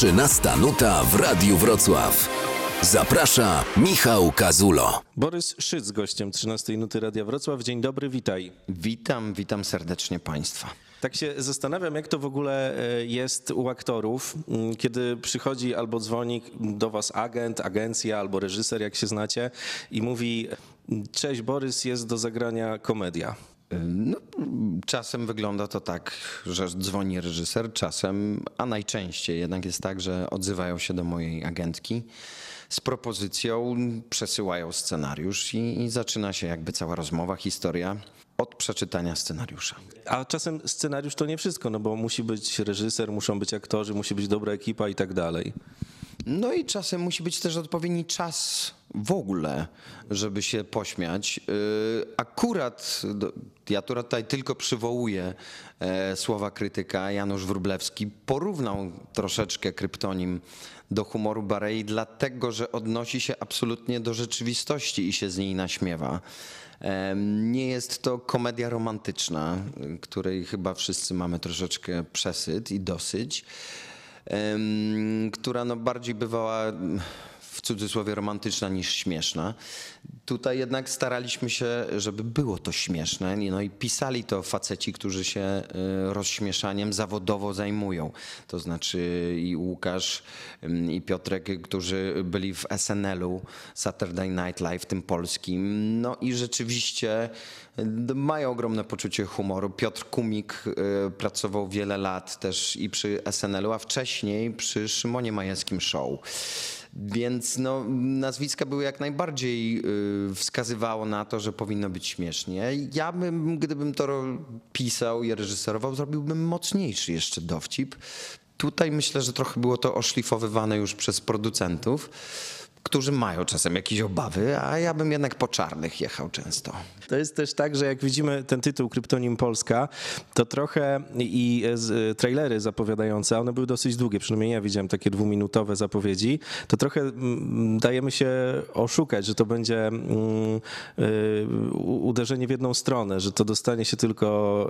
13 nuta w Radiu Wrocław. Zaprasza Michał Kazulo. Borys Szyc gościem 13 nuty Radia Wrocław. Dzień dobry, witaj. Witam serdecznie Państwa. Tak się zastanawiam, jak to w ogóle jest u aktorów, kiedy przychodzi albo dzwoni do was agent, agencja albo reżyser, jak się znacie, i mówi: cześć, Borys, jest do zagrania komedia. No, czasem wygląda to tak, że dzwoni reżyser, czasem, a najczęściej jednak jest tak, że odzywają się do mojej agentki z propozycją, przesyłają scenariusz i zaczyna się jakby cała rozmowa, historia od przeczytania scenariusza. A czasem scenariusz to nie wszystko, no bo musi być reżyser, muszą być aktorzy, musi być dobra ekipa i tak dalej. No i czasem musi być też odpowiedni czas w ogóle, żeby się pośmiać. Akurat, ja tutaj tylko przywołuję słowa krytyka, Janusz Wróblewski porównał troszeczkę Kryptonim do humoru Barei, dlatego że odnosi się absolutnie do rzeczywistości i się z niej naśmiewa. Nie jest to komedia romantyczna, której chyba wszyscy mamy troszeczkę przesyt i dosyć, która no bardziej bywała w cudzysłowie romantyczna niż śmieszna. Tutaj jednak staraliśmy się, żeby było to śmieszne, no i pisali to faceci, którzy się rozśmieszaniem zawodowo zajmują. To znaczy i Łukasz, i Piotrek, którzy byli w SNL-u, Saturday Night Live, tym polskim. No i rzeczywiście mają ogromne poczucie humoru. Piotr Kumik pracował wiele lat też i przy SNL-u, a wcześniej przy Szymonie Majewskim Show. Więc no, nazwiska były jak najbardziej wskazywało na to, że powinno być śmiesznie. Ja bym, gdybym to pisał i reżyserował, zrobiłbym mocniejszy jeszcze dowcip. Tutaj myślę, że trochę było to oszlifowywane już przez producentów, którzy mają czasem jakieś obawy, a ja bym jednak po czarnych jechał często. To jest też tak, że jak widzimy ten tytuł Kryptonim Polska, to trochę i trailery zapowiadające, one były dosyć długie, przynajmniej ja widziałem takie 2-minutowe zapowiedzi, to trochę dajemy się oszukać, że to będzie uderzenie w jedną stronę, że to dostanie się tylko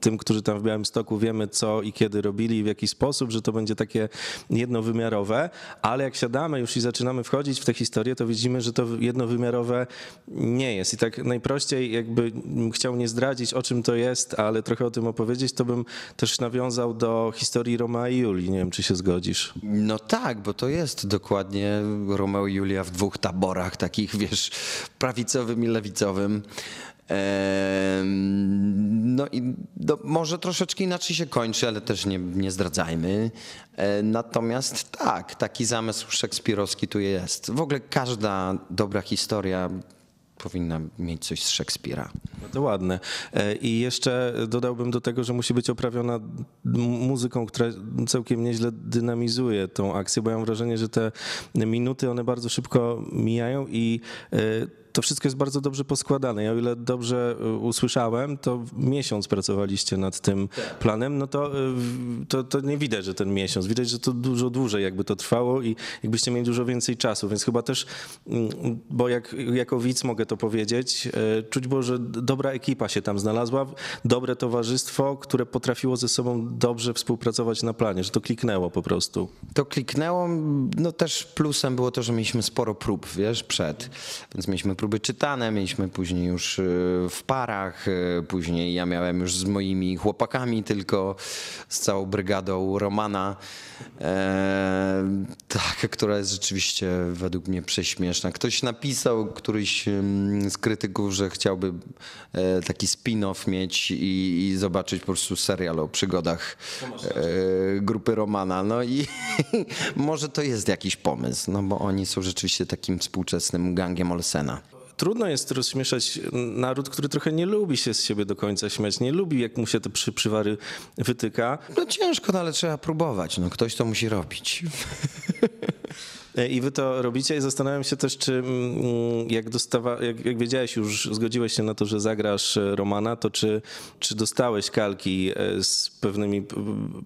tym, którzy tam w Białymstoku wiemy co i kiedy robili i w jaki sposób, że to będzie takie jednowymiarowe, ale jak siadamy już i zaczynamy wchodzić w tę historię, to widzimy, że to jednowymiarowe nie jest. I tak najprościej, jakby chciał nie zdradzić, o czym to jest, ale trochę o tym opowiedzieć, to bym też nawiązał do historii Roma i Julii. Nie wiem, czy się zgodzisz. No tak, bo to jest dokładnie Romeo i Julia w dwóch taborach, takich, wiesz, prawicowym i lewicowym. No i może troszeczkę inaczej się kończy, ale też nie zdradzajmy. Natomiast tak, taki zamysł szekspirowski tu jest. W ogóle każda dobra historia powinna mieć coś z Szekspira. No to ładne. I jeszcze dodałbym do tego, że musi być oprawiona muzyką, która całkiem nieźle dynamizuje tą akcję, bo ja mam wrażenie, że te minuty, one bardzo szybko mijają i to wszystko jest bardzo dobrze poskładane. Ja o ile dobrze usłyszałem, to miesiąc pracowaliście nad tym planem, no to nie widać, że ten miesiąc. Widać, że to dużo dłużej jakby to trwało i jakbyście mieli dużo więcej czasu, więc chyba też, bo jako widz mogę to powiedzieć, czuć było, że dobra ekipa się tam znalazła, dobre towarzystwo, które potrafiło ze sobą dobrze współpracować na planie, że to kliknęło po prostu. To kliknęło, no też plusem było to, że mieliśmy sporo prób, wiesz, więc mieliśmy próby czytane, mieliśmy później już w parach, później ja miałem już z moimi chłopakami tylko, z całą brygadą Romana, która jest rzeczywiście według mnie prześmieszna. Ktoś napisał, któryś z krytyków, że chciałby taki spin-off mieć i zobaczyć po prostu serial o przygodach grupy Romana. No i może to jest jakiś pomysł, no bo oni są rzeczywiście takim współczesnym gangiem Olsena. Trudno jest rozśmieszać naród, który trochę nie lubi się z siebie do końca śmiać, nie lubi, jak mu się te przywary wytyka. No ciężko, no ale trzeba próbować, no ktoś to musi robić. i wy to robicie i zastanawiam się też, czy jak wiedziałeś już, zgodziłeś się na to, że zagrasz Romana, to czy dostałeś kalki z pewnymi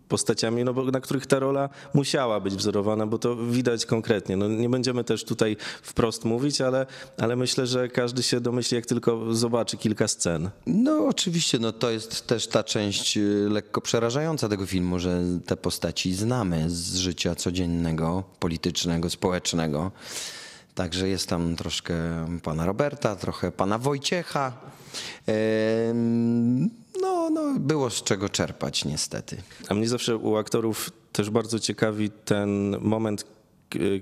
postaciami, no bo na których ta rola musiała być wzorowana, bo to widać konkretnie. No nie będziemy też tutaj wprost mówić, ale myślę, że każdy się domyśli, jak tylko zobaczy kilka scen. No oczywiście, no to jest też ta część lekko przerażająca tego filmu, że te postaci znamy z życia codziennego, politycznego, społecznego. Także jest tam troszkę pana Roberta, trochę pana Wojciecha. No było z czego czerpać niestety. A mnie zawsze u aktorów też bardzo ciekawi ten moment,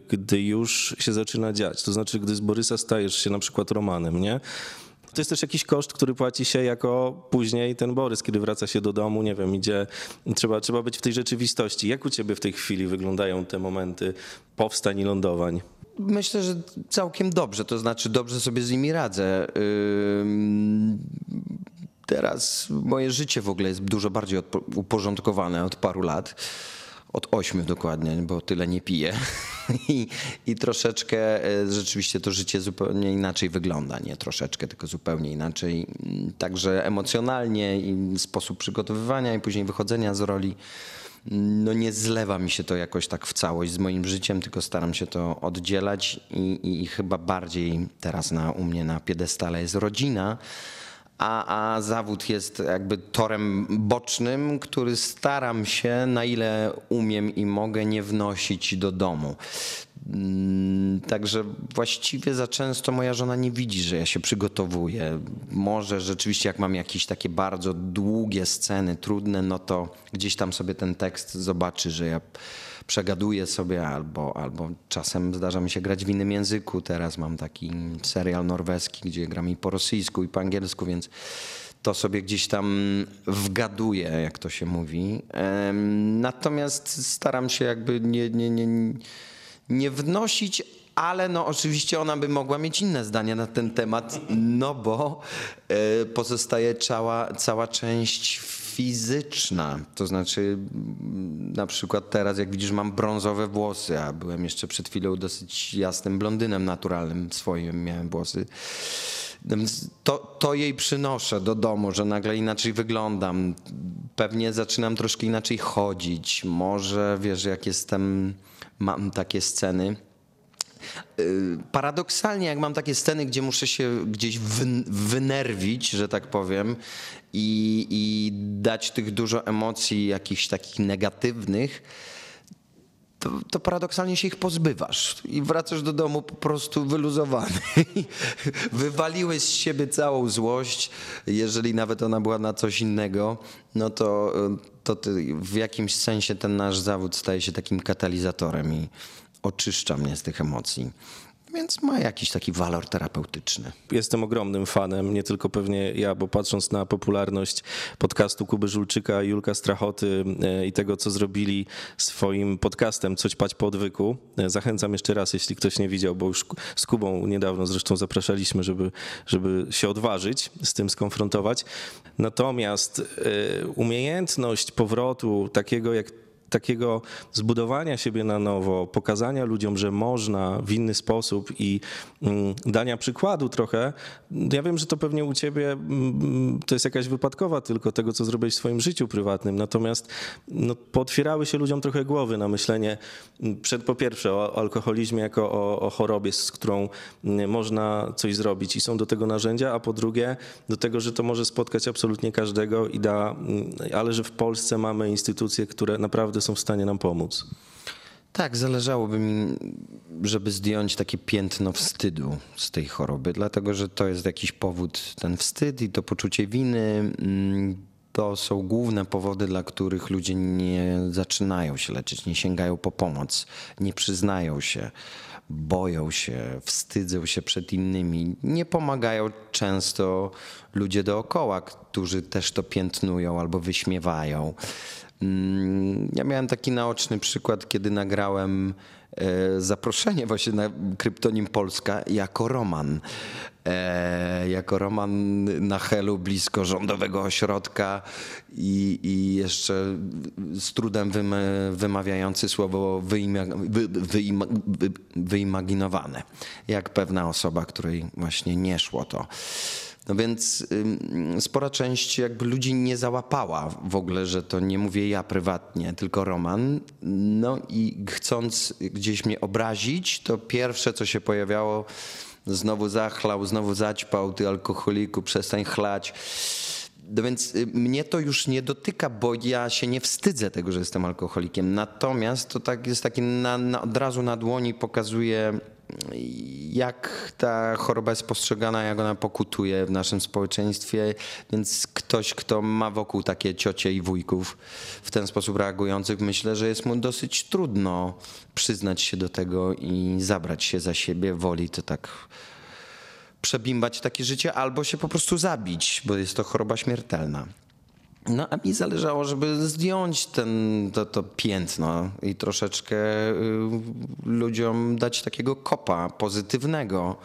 gdy już się zaczyna dziać. To znaczy, gdy z Borysa stajesz się na przykład Romanem, nie? To jest też jakiś koszt, który płaci się jako później ten Borys, kiedy wraca się do domu, nie wiem, idzie, trzeba być w tej rzeczywistości. Jak u ciebie w tej chwili wyglądają te momenty powstań i lądowań? Myślę, że całkiem dobrze, to znaczy dobrze sobie z nimi radzę. Teraz moje życie w ogóle jest dużo bardziej uporządkowane od paru lat. Od 8 dokładnie, bo tyle nie piję i troszeczkę rzeczywiście to życie zupełnie inaczej wygląda, nie troszeczkę, tylko zupełnie inaczej. Także emocjonalnie i sposób przygotowywania i później wychodzenia z roli, no nie zlewa mi się to jakoś tak w całość z moim życiem, tylko staram się to oddzielać i chyba bardziej teraz u mnie na piedestale jest rodzina. A zawód jest jakby torem bocznym, który staram się, na ile umiem i mogę, nie wnosić do domu. Także właściwie za często moja żona nie widzi, że ja się przygotowuję. Może rzeczywiście jak mam jakieś takie bardzo długie sceny, trudne, no to gdzieś tam sobie ten tekst zobaczy, że ja przegaduję sobie albo czasem zdarza mi się grać w innym języku. Teraz mam taki serial norweski, gdzie gram i po rosyjsku, i po angielsku, więc to sobie gdzieś tam wgaduję, jak to się mówi. Natomiast staram się jakby nie wnosić, ale no oczywiście ona by mogła mieć inne zdania na ten temat, no bo pozostaje cała część fizyczna, to znaczy na przykład teraz jak widzisz mam brązowe włosy, a byłem jeszcze przed chwilą dosyć jasnym blondynem naturalnym swoim, miałem włosy. To jej przynoszę do domu, że nagle inaczej wyglądam, pewnie zaczynam troszkę inaczej chodzić, może wiesz jak jestem, mam takie sceny. Paradoksalnie jak mam takie sceny, gdzie muszę się gdzieś wynerwić, że tak powiem, i dać tych dużo emocji jakichś takich negatywnych, to paradoksalnie się ich pozbywasz i wracasz do domu po prostu wyluzowany. Wywaliłeś z siebie całą złość, jeżeli nawet ona była na coś innego, no to w jakimś sensie ten nasz zawód staje się takim katalizatorem i oczyszcza mnie z tych emocji, więc ma jakiś taki walor terapeutyczny. Jestem ogromnym fanem, nie tylko pewnie ja, bo patrząc na popularność podcastu Kuby Żulczyka, Julka Strachoty i tego, co zrobili swoim podcastem Co ćpać po odwyku. Zachęcam jeszcze raz, jeśli ktoś nie widział, bo już z Kubą niedawno zresztą zapraszaliśmy, żeby się odważyć, z tym skonfrontować. Natomiast umiejętność powrotu takiego zbudowania siebie na nowo, pokazania ludziom, że można w inny sposób i dania przykładu trochę. Ja wiem, że to pewnie u ciebie to jest jakaś wypadkowa tylko tego, co zrobiłeś w swoim życiu prywatnym, natomiast pootwierały się ludziom trochę głowy na myślenie po pierwsze o alkoholizmie jako o chorobie, z którą można coś zrobić i są do tego narzędzia, a po drugie do tego, że to może spotkać absolutnie każdego i ale że w Polsce mamy instytucje, które naprawdę są w stanie nam pomóc. Tak, zależałoby mi, żeby zdjąć takie piętno wstydu z tej choroby, dlatego że to jest jakiś powód, ten wstyd i to poczucie winy, to są główne powody, dla których ludzie nie zaczynają się leczyć, nie sięgają po pomoc, nie przyznają się, boją się, wstydzą się przed innymi. Nie pomagają często ludzie dookoła, którzy też to piętnują albo wyśmiewają. Ja miałem taki naoczny przykład, kiedy nagrałem zaproszenie właśnie na Kryptonim Polska jako roman. Jako roman na Helu blisko rządowego ośrodka i jeszcze z trudem wymawiający słowo wyimaginowane, jak pewna osoba, której właśnie nie szło to. No więc spora część jakby ludzi nie załapała w ogóle, że to nie mówię ja prywatnie, tylko Roman. No i chcąc gdzieś mnie obrazić, to pierwsze co się pojawiało, znowu zachlał, znowu zaćpał, ty alkoholiku, przestań chlać. No więc mnie to już nie dotyka, bo ja się nie wstydzę tego, że jestem alkoholikiem. Natomiast to tak jest taki od razu na dłoni pokazuje, jak ta choroba jest postrzegana, jak ona pokutuje w naszym społeczeństwie, więc ktoś, kto ma wokół takie ciocie i wujków w ten sposób reagujących, myślę, że jest mu dosyć trudno przyznać się do tego i zabrać się za siebie, woli to tak przebimbać takie życie albo się po prostu zabić, bo jest to choroba śmiertelna. No a mi zależało, żeby zdjąć to piętno i troszeczkę ludziom dać takiego kopa pozytywnego,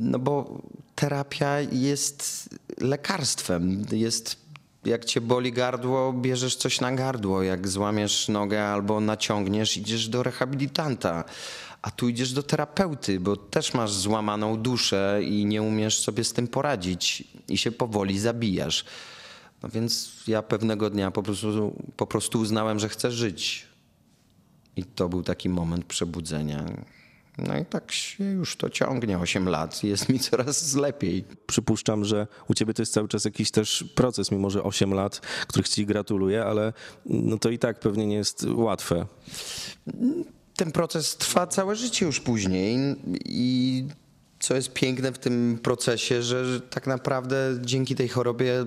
no bo terapia jest lekarstwem, jest... Jak cię boli gardło, bierzesz coś na gardło. Jak złamiesz nogę albo naciągniesz, idziesz do rehabilitanta. A tu idziesz do terapeuty, bo też masz złamaną duszę i nie umiesz sobie z tym poradzić i się powoli zabijasz. No więc ja pewnego dnia po prostu uznałem, że chcę żyć. I to był taki moment przebudzenia. No i tak się już to ciągnie 8 lat i jest mi coraz lepiej. Przypuszczam, że u ciebie to jest cały czas jakiś też proces, mimo że 8 lat, których ci gratuluję, ale no to i tak pewnie nie jest łatwe. Ten proces trwa całe życie już później i co jest piękne w tym procesie, że tak naprawdę dzięki tej chorobie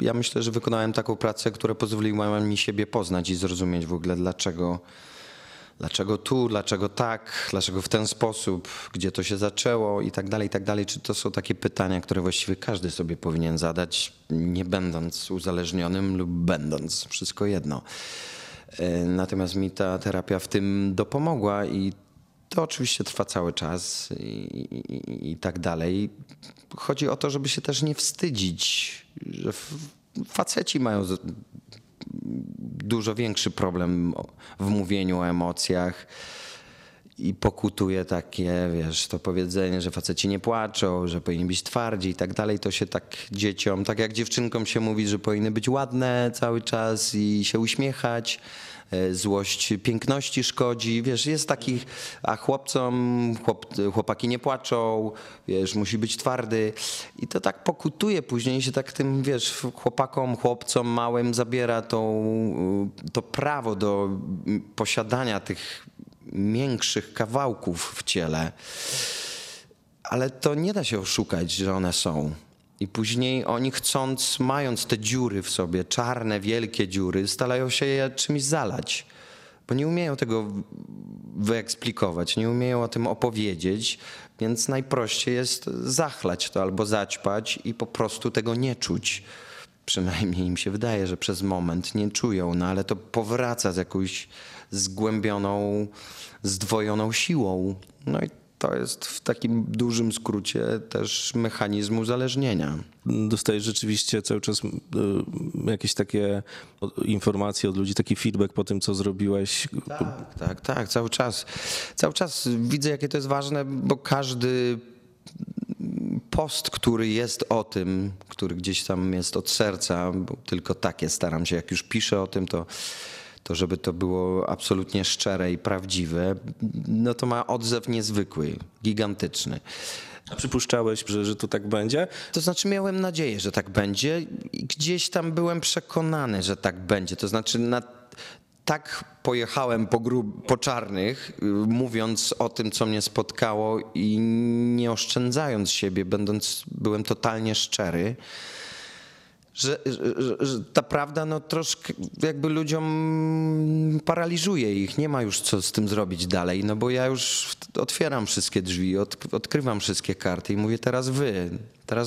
ja myślę, że wykonałem taką pracę, która pozwoliła mi siebie poznać i zrozumieć w ogóle dlaczego tu, dlaczego tak, dlaczego w ten sposób, gdzie to się zaczęło i tak dalej, czy to są takie pytania, które właściwie każdy sobie powinien zadać, nie będąc uzależnionym lub będąc, wszystko jedno. Natomiast mi ta terapia w tym dopomogła i to oczywiście trwa cały czas i tak dalej. Chodzi o to, żeby się też nie wstydzić, że faceci mają... dużo większy problem w mówieniu o emocjach i pokutuje takie, wiesz, to powiedzenie, że faceci nie płaczą, że powinni być twardzi i tak dalej, to się tak dzieciom, tak jak dziewczynkom się mówi, że powinny być ładne cały czas i się uśmiechać, złość piękności szkodzi, wiesz, jest takich, a chłopcom, chłopaki nie płaczą, wiesz, musi być twardy i to tak pokutuje później, się tak tym, wiesz, chłopakom, chłopcom małym zabiera to prawo do posiadania tych miększych kawałków w ciele, ale to nie da się oszukać, że one są. I później oni chcąc, mając te dziury w sobie, czarne, wielkie dziury, starają się je czymś zalać, bo nie umieją tego wyeksplikować, nie umieją o tym opowiedzieć, więc najprościej jest zachlać to albo zaćpać i po prostu tego nie czuć. Przynajmniej im się wydaje, że przez moment nie czują, no ale to powraca z jakąś zgłębioną, zdwojoną siłą. No i to jest w takim dużym skrócie też mechanizm uzależnienia. Dostajesz rzeczywiście cały czas jakieś takie informacje od ludzi, taki feedback po tym, co zrobiłeś? Tak, cały czas. Cały czas widzę, jakie to jest ważne, bo każdy post, który jest o tym, który gdzieś tam jest od serca, bo tylko takie staram się, jak już piszę o tym, to żeby to było absolutnie szczere i prawdziwe, no to ma odzew niezwykły, gigantyczny. A przypuszczałeś, że to tak będzie? To znaczy miałem nadzieję, że tak będzie i gdzieś tam byłem przekonany, że tak będzie. To znaczy tak pojechałem po czarnych, mówiąc o tym, co mnie spotkało i nie oszczędzając siebie, byłem totalnie szczery. Że ta prawda no troszkę jakby ludziom paraliżuje ich, nie ma już co z tym zrobić dalej, no bo ja już otwieram wszystkie drzwi, odkrywam wszystkie karty i mówię teraz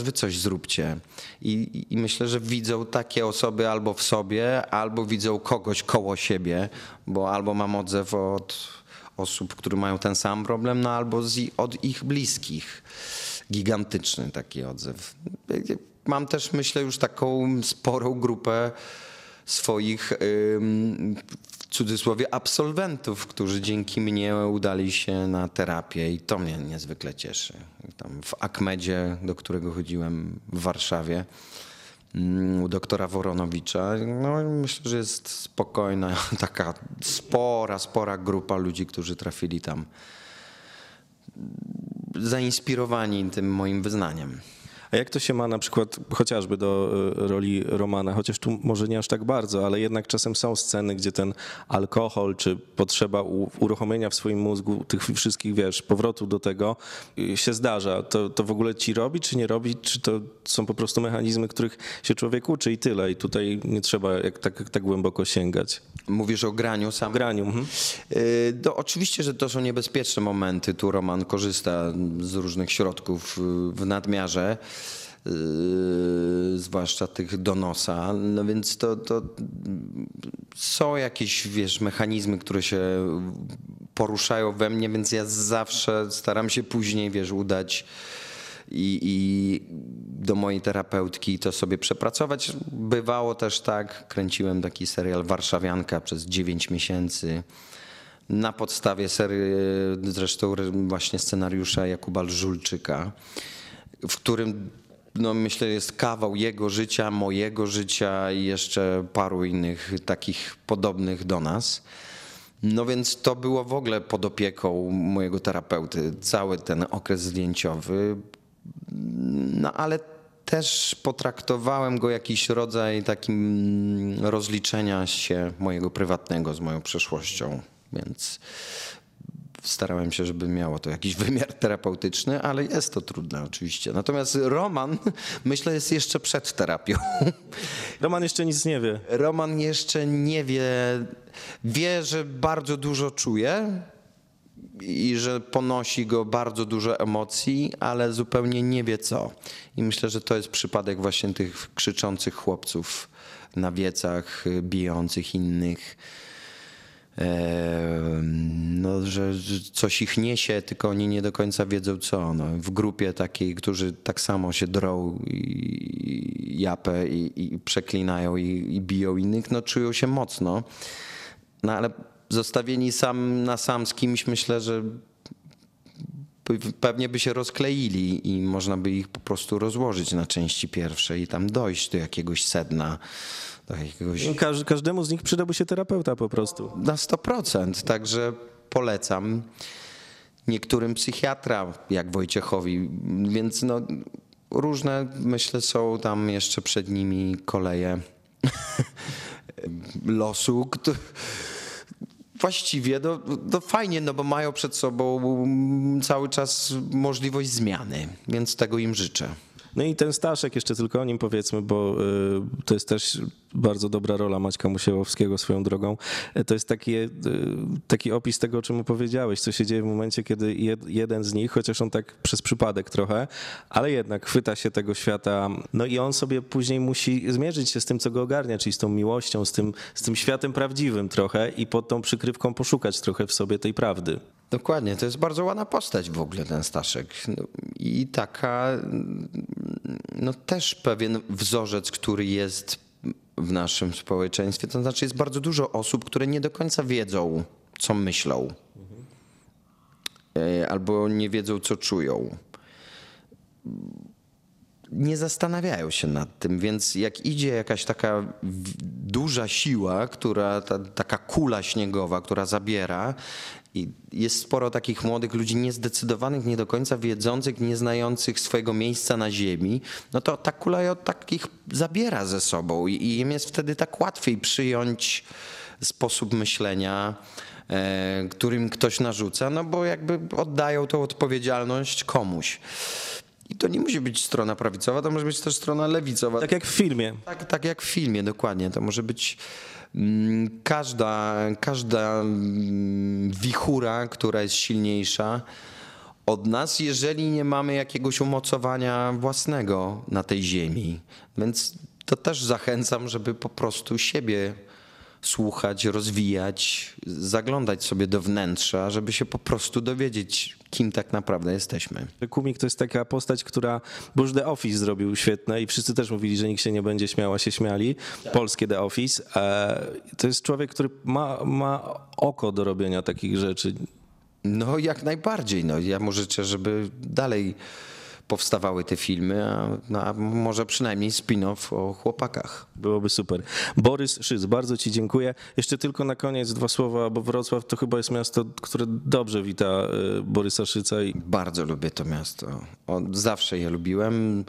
wy coś zróbcie. I myślę, że widzą takie osoby albo w sobie, albo widzą kogoś koło siebie, bo albo mam odzew od osób, które mają ten sam problem, no albo od ich bliskich. Gigantyczny taki odzew. Mam też, myślę, już taką sporą grupę swoich, w cudzysłowie, absolwentów, którzy dzięki mnie udali się na terapię i to mnie niezwykle cieszy. Tam w Akmedzie, do którego chodziłem w Warszawie, u doktora Woronowicza, no myślę, że jest spokojna, taka spora grupa ludzi, którzy trafili tam zainspirowani tym moim wyznaniem. A jak to się ma na przykład chociażby do roli Romana, chociaż tu może nie aż tak bardzo, ale jednak czasem są sceny, gdzie ten alkohol czy potrzeba uruchomienia w swoim mózgu tych wszystkich, wiesz, powrotu do tego się zdarza. To w ogóle ci robi czy nie robi, czy to są po prostu mechanizmy, których się człowiek uczy i tyle i tutaj nie trzeba tak głęboko sięgać. Mówisz o graniu samym? O graniu. Mhm. No, oczywiście, że to są niebezpieczne momenty, tu Roman korzysta z różnych środków w nadmiarze. Zwłaszcza tych do nosa, no więc to są jakieś, wiesz, mechanizmy, które się poruszają we mnie, więc ja zawsze staram się później, wiesz, udać i do mojej terapeutki to sobie przepracować. Bywało też tak, kręciłem taki serial Warszawianka przez 9 miesięcy. Na podstawie serii, zresztą właśnie scenariusza Jakuba Żulczyka, w którym, no myślę, jest kawał jego życia, mojego życia i jeszcze paru innych takich podobnych do nas. No więc to było w ogóle pod opieką mojego terapeuty, cały ten okres zdjęciowy. No ale też potraktowałem go jakiś rodzaj takim rozliczenia się mojego prywatnego z moją przeszłością, więc starałem się, żeby miało to jakiś wymiar terapeutyczny, ale jest to trudne oczywiście. Natomiast Roman, myślę, jest jeszcze przed terapią. Roman jeszcze nic nie wie. Roman jeszcze nie wie. Wie, że bardzo dużo czuje i że ponosi go bardzo dużo emocji, ale zupełnie nie wie co. I myślę, że to jest przypadek właśnie tych krzyczących chłopców na wiecach, bijących innych. No, że coś ich niesie, tylko oni nie do końca wiedzą co. No, w grupie takiej, którzy tak samo się drą i japę i przeklinają i biją innych, no czują się mocno. No ale zostawieni sam na sam z kimś, myślę, że pewnie by się rozkleili i można by ich po prostu rozłożyć na części pierwsze i tam dojść do jakiegoś sedna. Każdemu z nich przydałby się terapeuta po prostu. Na 100%, także polecam niektórym psychiatra, jak Wojciechowi, więc no, różne, myślę, są tam jeszcze przed nimi koleje losu, który właściwie no fajnie, no bo mają przed sobą cały czas możliwość zmiany, więc tego im życzę. No i ten Staszek, jeszcze tylko o nim powiedzmy, bo to jest też bardzo dobra rola Maćka Musiałowskiego swoją drogą. To jest taki opis tego, o czym opowiedziałeś, co się dzieje w momencie, kiedy jeden z nich, chociaż on tak przez przypadek trochę, ale jednak chwyta się tego świata. No i on sobie później musi zmierzyć się z tym, co go ogarnia, czyli z tą miłością, z tym światem prawdziwym trochę i pod tą przykrywką poszukać trochę w sobie tej prawdy. Dokładnie, to jest bardzo ładna postać w ogóle ten Staszek i taka, no też pewien wzorzec, który jest w naszym społeczeństwie, to znaczy jest bardzo dużo osób, które nie do końca wiedzą, co myślą albo nie wiedzą, co czują. Nie zastanawiają się nad tym, więc jak idzie jakaś taka duża siła, która taka kula śniegowa, która zabiera, i jest sporo takich młodych ludzi niezdecydowanych, nie do końca wiedzących, nie znających swojego miejsca na ziemi, no to ta kula ją takich zabiera ze sobą i im jest wtedy tak łatwiej przyjąć sposób myślenia, którym ktoś narzuca, no bo jakby oddają tą odpowiedzialność komuś. I to nie musi być strona prawicowa, to może być też strona lewicowa. Tak jak w filmie. Tak jak w filmie, dokładnie. To może być każda wichura, która jest silniejsza od nas, jeżeli nie mamy jakiegoś umocowania własnego na tej ziemi. Więc to też zachęcam, żeby po prostu siebie słuchać, rozwijać, zaglądać sobie do wnętrza, żeby się po prostu dowiedzieć, kim tak naprawdę jesteśmy. Kumik to jest taka postać, która, bo już The Office zrobił świetne i wszyscy też mówili, że nikt się nie będzie śmiał, a się śmiali. Tak. Polskie The Office. To jest człowiek, który ma oko do robienia takich rzeczy. No jak najbardziej. No, ja mu życzę, żeby dalej powstawały te filmy, a może przynajmniej spin-off o chłopakach. Byłoby super. Borys Szyc, bardzo ci dziękuję. Jeszcze tylko na koniec dwa słowa, bo Wrocław to chyba jest miasto, które dobrze wita Borysa Szyca. Bardzo lubię to miasto. Zawsze je lubiłem,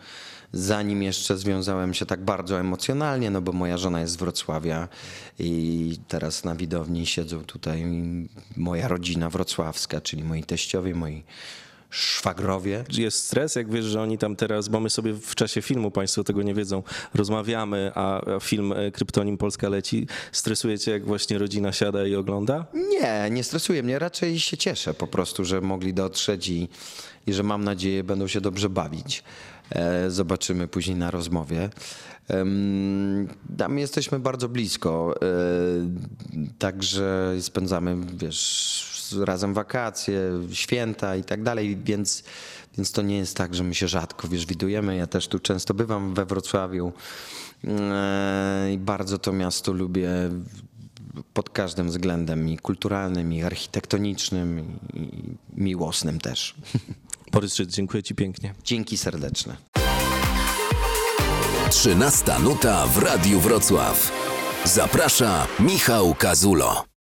zanim jeszcze związałem się tak bardzo emocjonalnie, no bo moja żona jest z Wrocławia i teraz na widowni siedzą tutaj moja rodzina wrocławska, czyli moi teściowie, moi szwagrowie. Jest stres, jak wiesz, że oni tam teraz, bo my sobie w czasie filmu, państwo tego nie wiedzą, rozmawiamy, a film Kryptonim Polska leci. Stresujecie, jak właśnie rodzina siada i ogląda? Nie, nie stresuje mnie, raczej się cieszę po prostu, że mogli dotrzeć i że mam nadzieję będą się dobrze bawić. Zobaczymy później na rozmowie. Tam jesteśmy bardzo blisko, także spędzamy, wiesz, razem wakacje, święta i tak dalej, więc to nie jest tak, że my się rzadko, wiesz, widujemy. Ja też tu często bywam we Wrocławiu i bardzo to miasto lubię pod każdym względem, i kulturalnym, i architektonicznym, i miłosnym też. Borys Szyc, dziękuję ci pięknie. Dzięki serdeczne. 13 nuta w Radiu Wrocław. Zaprasza Michał Kazulo.